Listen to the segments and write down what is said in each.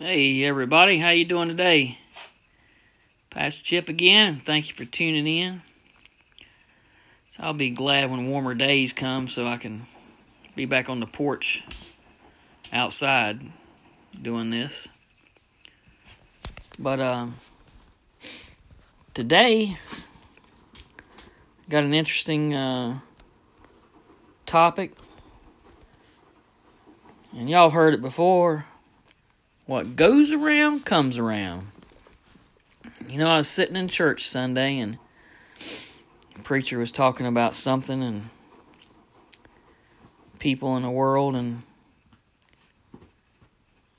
Hey everybody, how you doing today? Pastor Chip again. Thank you for tuning in. I'll be glad when warmer days come so I can be back on the porch outside doing this. But today got an interesting topic, and y'all heard it before. What goes around, comes around. You know, I was sitting in church Sunday, and the preacher was talking about something, and people in the world, and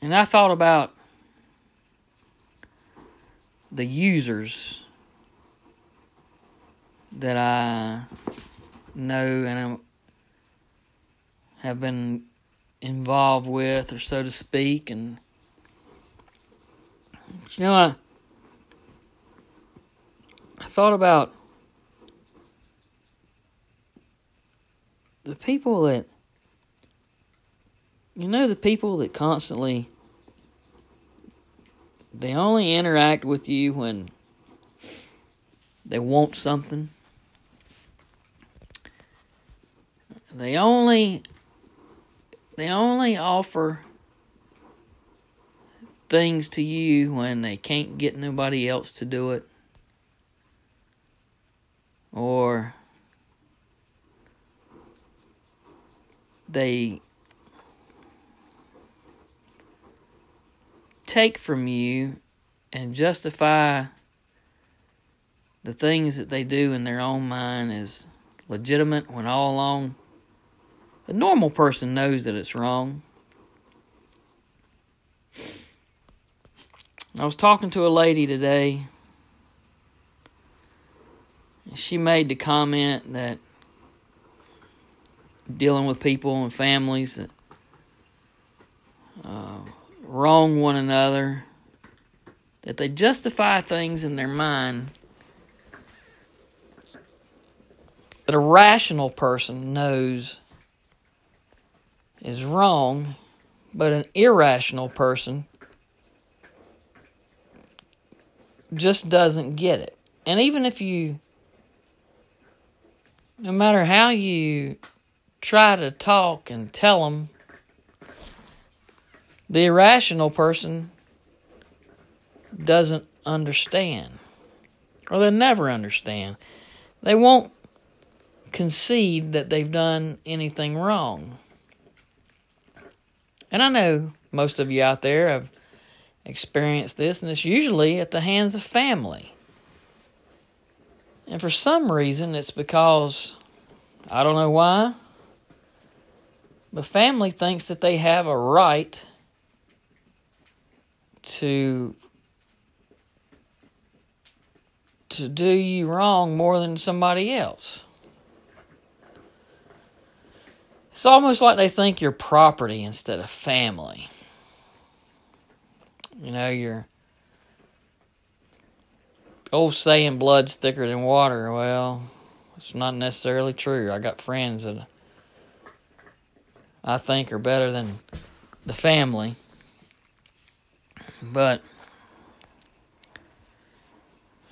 I thought about the users that I know and I have been involved with, or so to speak, and you know, I thought about the people that, you know, the people that constantly, they only interact with you when they want something. They only offer things to you when they can't get nobody else to do it, or they take from you and justify the things that they do in their own mind as legitimate, when all along a normal person knows that it's wrong. I was talking to a lady today, and she made the comment that dealing with people and families that wrong one another, that they justify things in their mind that a rational person knows is wrong, but an irrational person just doesn't get it. And even if you, no matter how you try to talk and tell them, the irrational person doesn't understand, or they never understand. They won't concede that they've done anything wrong. And I know most of you out there have experience this, and it's usually at the hands of family. And for some reason, it's because, I don't know why, but family thinks that they have a right to do you wrong more than somebody else. It's almost like they think you're property instead of family. You know, your old saying, blood's thicker than water. Well, it's not necessarily true. I got friends that I think are better than the family. But,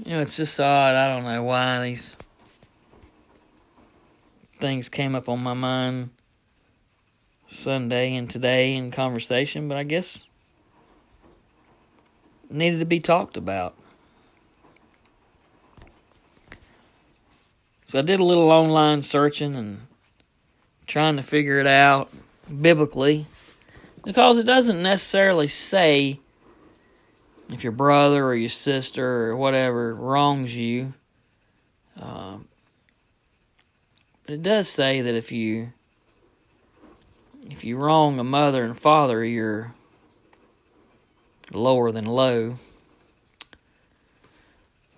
you know, it's just odd. I don't know why these things came up on my mind Sunday and today in conversation, but I guess needed to be talked about. So I did a little online searching and trying to figure it out biblically, because it doesn't necessarily say if your brother or your sister or whatever wrongs you. But it does say that if you wrong a mother and father, you're lower than low.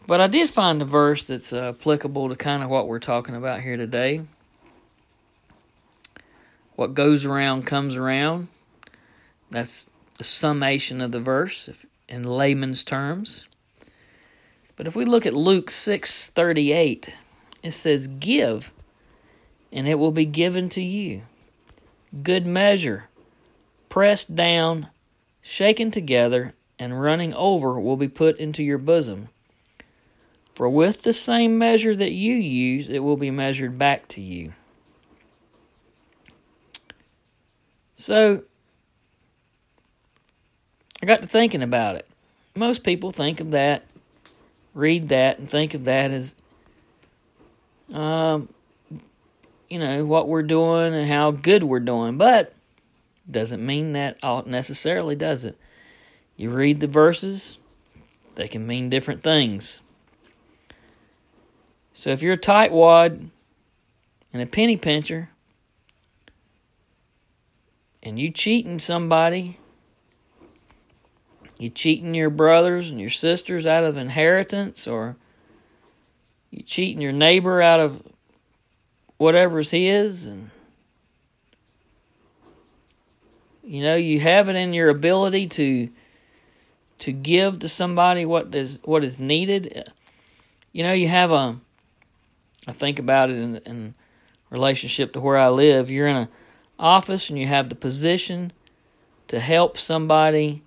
But I did find a verse that's applicable to kind of what we're talking about here today. What goes around, comes around. That's the summation of the verse in layman's terms. But if we look at Luke 6:38, it says, "Give, and it will be given to you. Good measure, pressed down, shaken together and running over will be put into your bosom. For with the same measure that you use, it will be measured back to you." So, I got to thinking about it. Most people think of that, read that, and think of that as, what we're doing and how good we're doing. But doesn't mean that necessarily, does it? You read the verses, they can mean different things. So if you're a tightwad and a penny pincher and you cheating somebody, you cheating your brothers and your sisters out of inheritance, or you cheating your neighbor out of whatever's his, and you have it in your ability to give to somebody what is needed. You have a, I think about it in relationship to where I live. You're in an office and you have the position to help somebody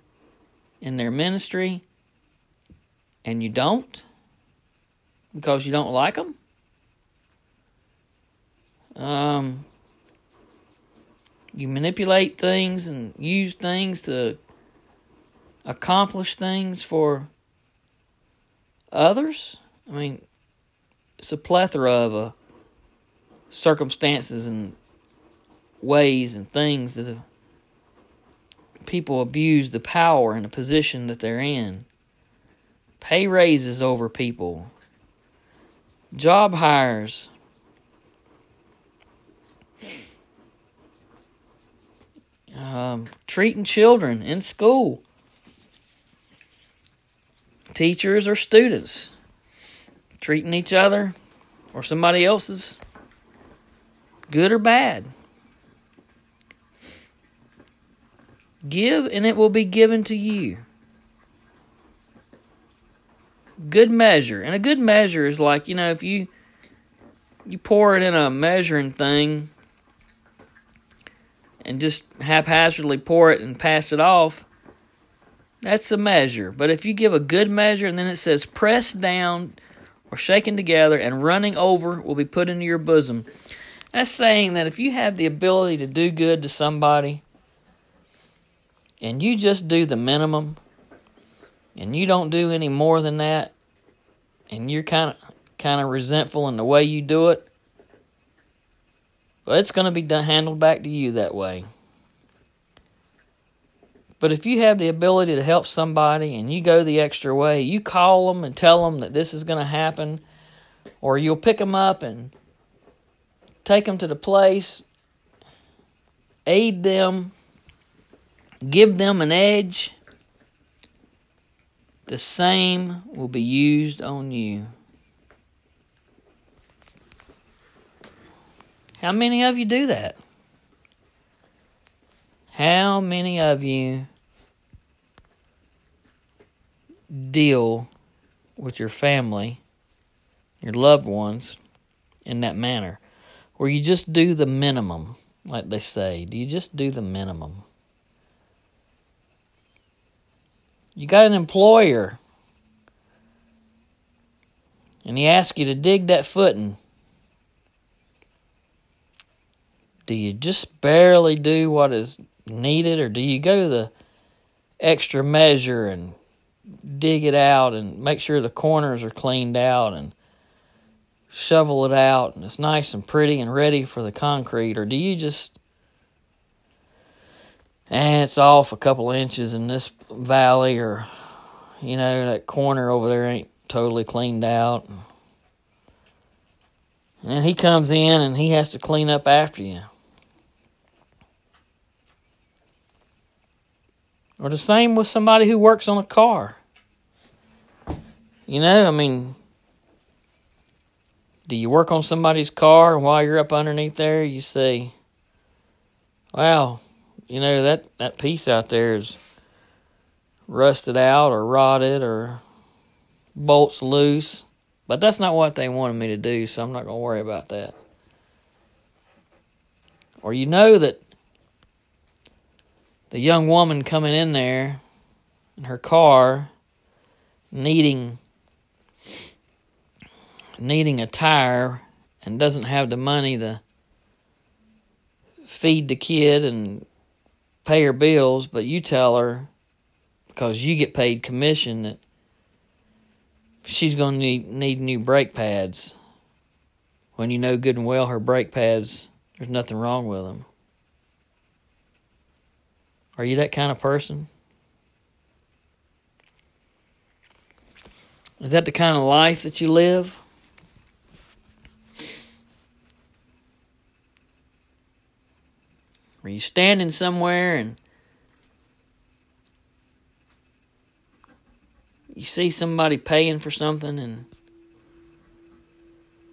in their ministry, and you don't because you don't like them. You manipulate things and use things to accomplish things for others. I mean, it's a plethora of circumstances and ways and things that people abuse the power and the position that they're in. Pay raises over people. Job hires. Treating children in school. Teachers or students treating each other or somebody else's good or bad. Give and it will be given to you. Good measure. And a good measure is like, if you pour it in a measuring thing and just haphazardly pour it and pass it off, that's a measure. But if you give a good measure, and then it says, pressed down or shaken together and running over will be put into your bosom. That's saying that if you have the ability to do good to somebody, and you just do the minimum, and you don't do any more than that, and you're kind of resentful in the way you do it, well, it's going to be handled back to you that way. But if you have the ability to help somebody and you go the extra way, you call them and tell them that this is going to happen, or you'll pick them up and take them to the place, aid them, give them an edge, the same will be used on you. How many of you do that? How many of you deal with your family, your loved ones, in that manner? Where you just do the minimum, like they say. Do you just do the minimum? You got an employer, and he asks you to dig that footing. Do you just barely do what is needed, or do you go the extra measure and dig it out and make sure the corners are cleaned out and shovel it out and it's nice and pretty and ready for the concrete? Or do you just, it's off a couple inches in this valley, or, that corner over there ain't totally cleaned out. And then he comes in and he has to clean up after you. Or the same with somebody who works on a car. Do you work on somebody's car, and while you're up underneath there, you say, wow, that piece out there is rusted out or rotted or bolts loose. But that's not what they wanted me to do, so I'm not going to worry about that. Or you know that the young woman coming in there in her car, needing a tire, and doesn't have the money to feed the kid and pay her bills, but you tell her, because you get paid commission, that she's going to need new brake pads, when you know good and well her brake pads, there's nothing wrong with them. Are you that kind of person? Is that the kind of life that you live? Are you standing somewhere and you see somebody paying for something and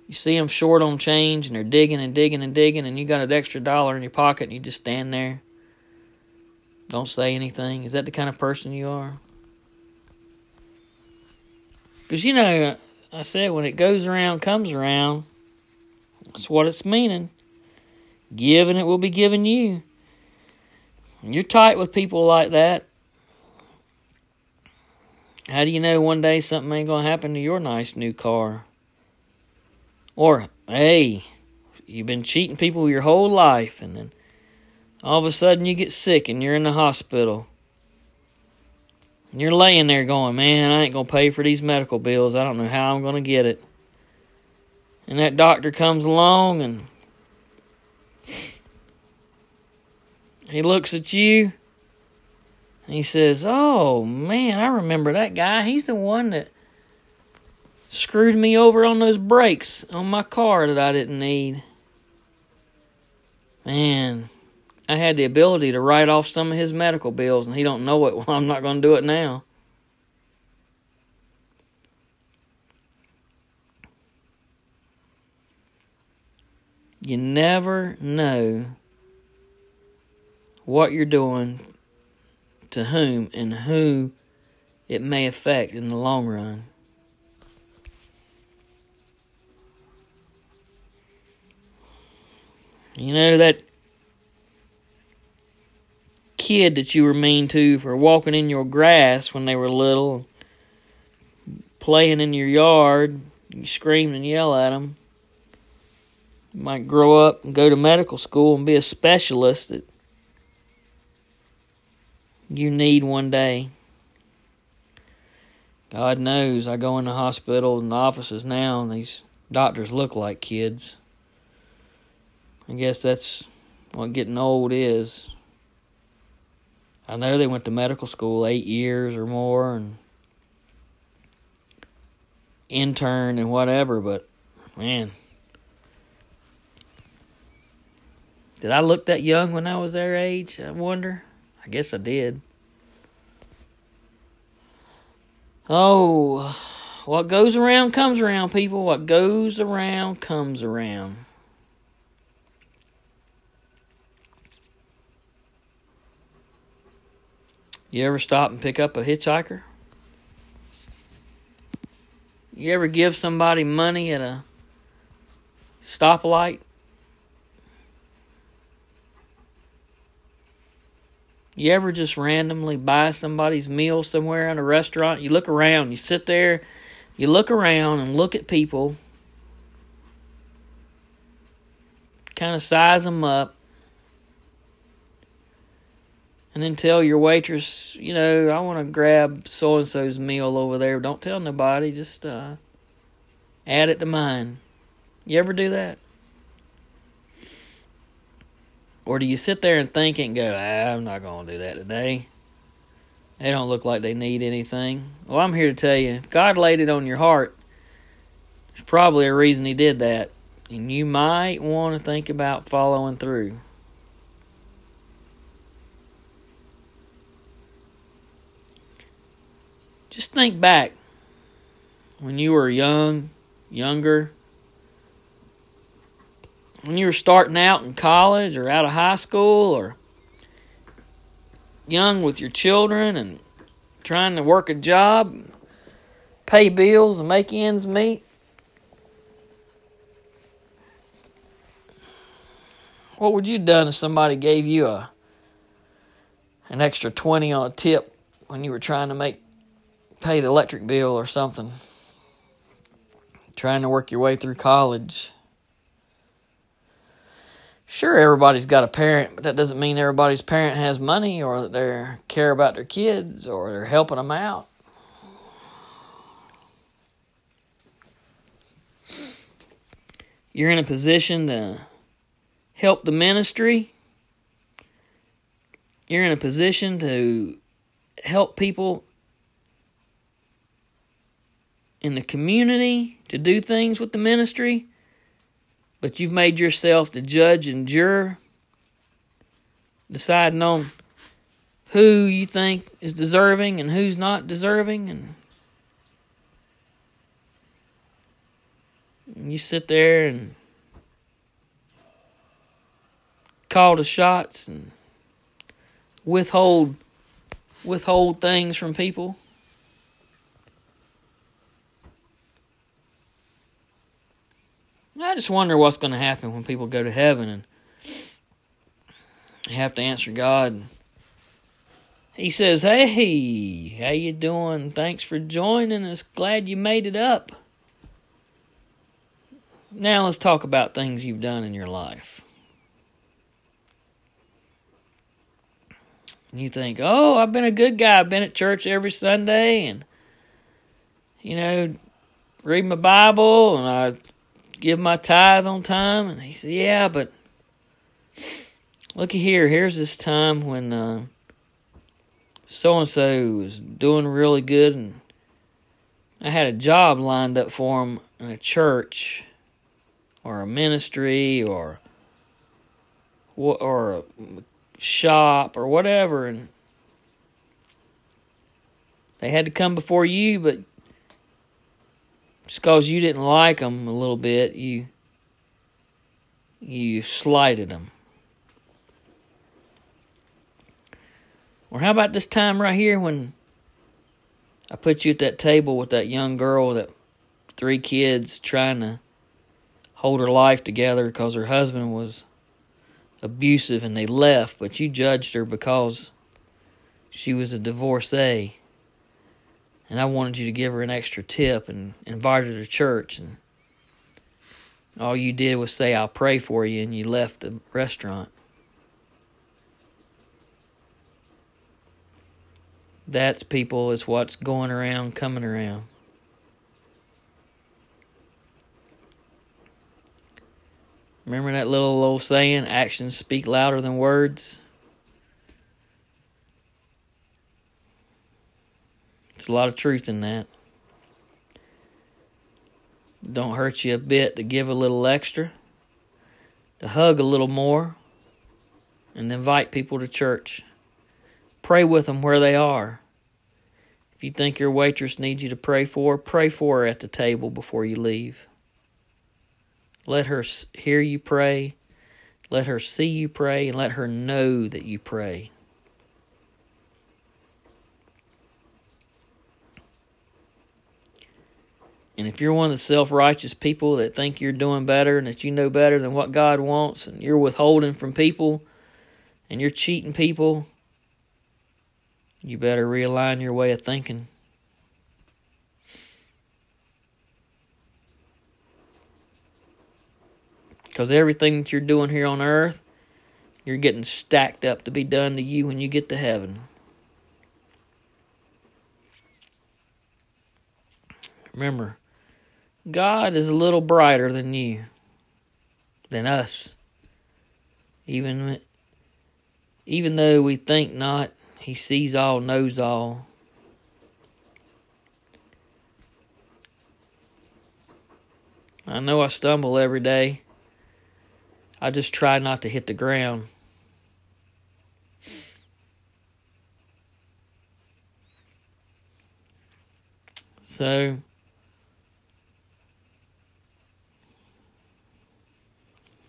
you see them short on change and they're digging and you got an extra dollar in your pocket and you just stand there? Don't say anything. Is that the kind of person you are? Because, you know, I said when it goes around, comes around, that's what it's meaning. Give and it will be given you. And you're tight with people like that. How do you know one day something ain't going to happen to your nice new car? Or, hey, you've been cheating people your whole life, and then all of a sudden you get sick and you're in the hospital. And you're laying there going, man, I ain't going to pay for these medical bills. I don't know how I'm going to get it. And that doctor comes along and he looks at you and he says, oh, man, I remember that guy. He's the one that screwed me over on those brakes on my car that I didn't need. Man, I had the ability to write off some of his medical bills, and he don't know it. Well, I'm not going to do it now. You never know what you're doing to whom and who it may affect in the long run. You know, that kid that you were mean to for walking in your grass when they were little, playing in your yard, you screamed and yelled at them, you might grow up and go to medical school and be a specialist that you need one day. God knows, I go into hospitals and offices now, and these doctors look like kids. I guess that's what getting old is. I know they went to medical school 8 years or more and interned and whatever, but man, did I look that young when I was their age? I wonder. I guess I did. Oh, what goes around comes around, people. What goes around comes around. You ever stop and pick up a hitchhiker? You ever give somebody money at a stoplight? You ever just randomly buy somebody's meal somewhere in a restaurant? You look around, you sit there, you look around and look at people, kind of size them up, and then tell your waitress, you know, I want to grab so-and-so's meal over there. Don't tell nobody. Just add it to mine. You ever do that? Or do you sit there and think and go, I'm not going to do that today. They don't look like they need anything. Well, I'm here to tell you, if God laid it on your heart, there's probably a reason he did that. And you might want to think about following through. Just think back when you were younger, when you were starting out in college or out of high school or young with your children and trying to work a job, pay bills and make ends meet. What would you have done if somebody gave you a an extra 20 on a tip when you were trying to pay the electric bill or something, trying to work your way through college. Sure, everybody's got a parent, but that doesn't mean everybody's parent has money or that they care about their kids or they're helping them out. You're in a position to help the ministry. You're in a position to help people in the community to do things with the ministry, but you've made yourself the judge and juror, deciding on who you think is deserving and who's not deserving, and you sit there and call the shots and withhold things from people. I just wonder what's going to happen when people go to heaven and have to answer God. He says, "Hey, how you doing? Thanks for joining us. Glad you made it up. Now let's talk about things you've done in your life." And you think, "Oh, I've been a good guy. I've been at church every Sunday and, read my Bible and I give my tithe on time." And he said, "Yeah, but looky here. Here's this time when so-and-so was doing really good and I had a job lined up for him in a church or a ministry or a shop or whatever, and they had to come before you, but just because you didn't like them a little bit, you slighted them. Or how about this time right here when I put you at that table with that young girl, that 3 kids trying to hold her life together because her husband was abusive and they left, but you judged her because she was a divorcee. And I wanted you to give her an extra tip and invited her to church. And all you did was say, 'I'll pray for you,' and you left the restaurant." That's people, is what's going around, coming around. Remember that little old saying, actions speak louder than words? There's a lot of truth in that. Don't hurt you a bit to give a little extra, to hug a little more, and invite people to church. Pray with them where they are. If you think your waitress needs you to pray for her at the table before you leave. Let her hear you pray. Let her see you pray, and let her know that you pray. And if you're one of the self-righteous people that think you're doing better and that you know better than what God wants, and you're withholding from people and you're cheating people, you better realign your way of thinking. Because everything that you're doing here on earth, you're getting stacked up to be done to you when you get to heaven. Remember, God is a little brighter than you, than us. Even though we think not, He sees all, knows all. I know I stumble every day. I just try not to hit the ground. So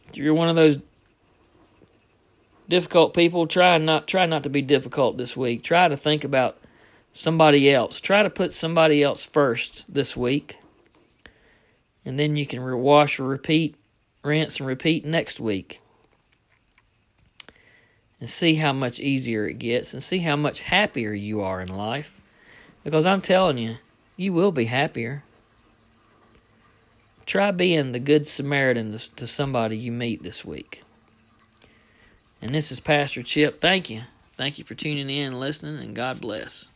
if you're one of those difficult people, try not to be difficult this week. Try to think about somebody else. Try to put somebody else first this week. And then you can rinse and repeat next week. and see how much easier it gets and see how much happier you are in life. Because I'm telling you, you will be happier. Try being the Good Samaritan to somebody you meet this week. And this is Pastor Chip. Thank you. Thank you for tuning in and listening, and God bless.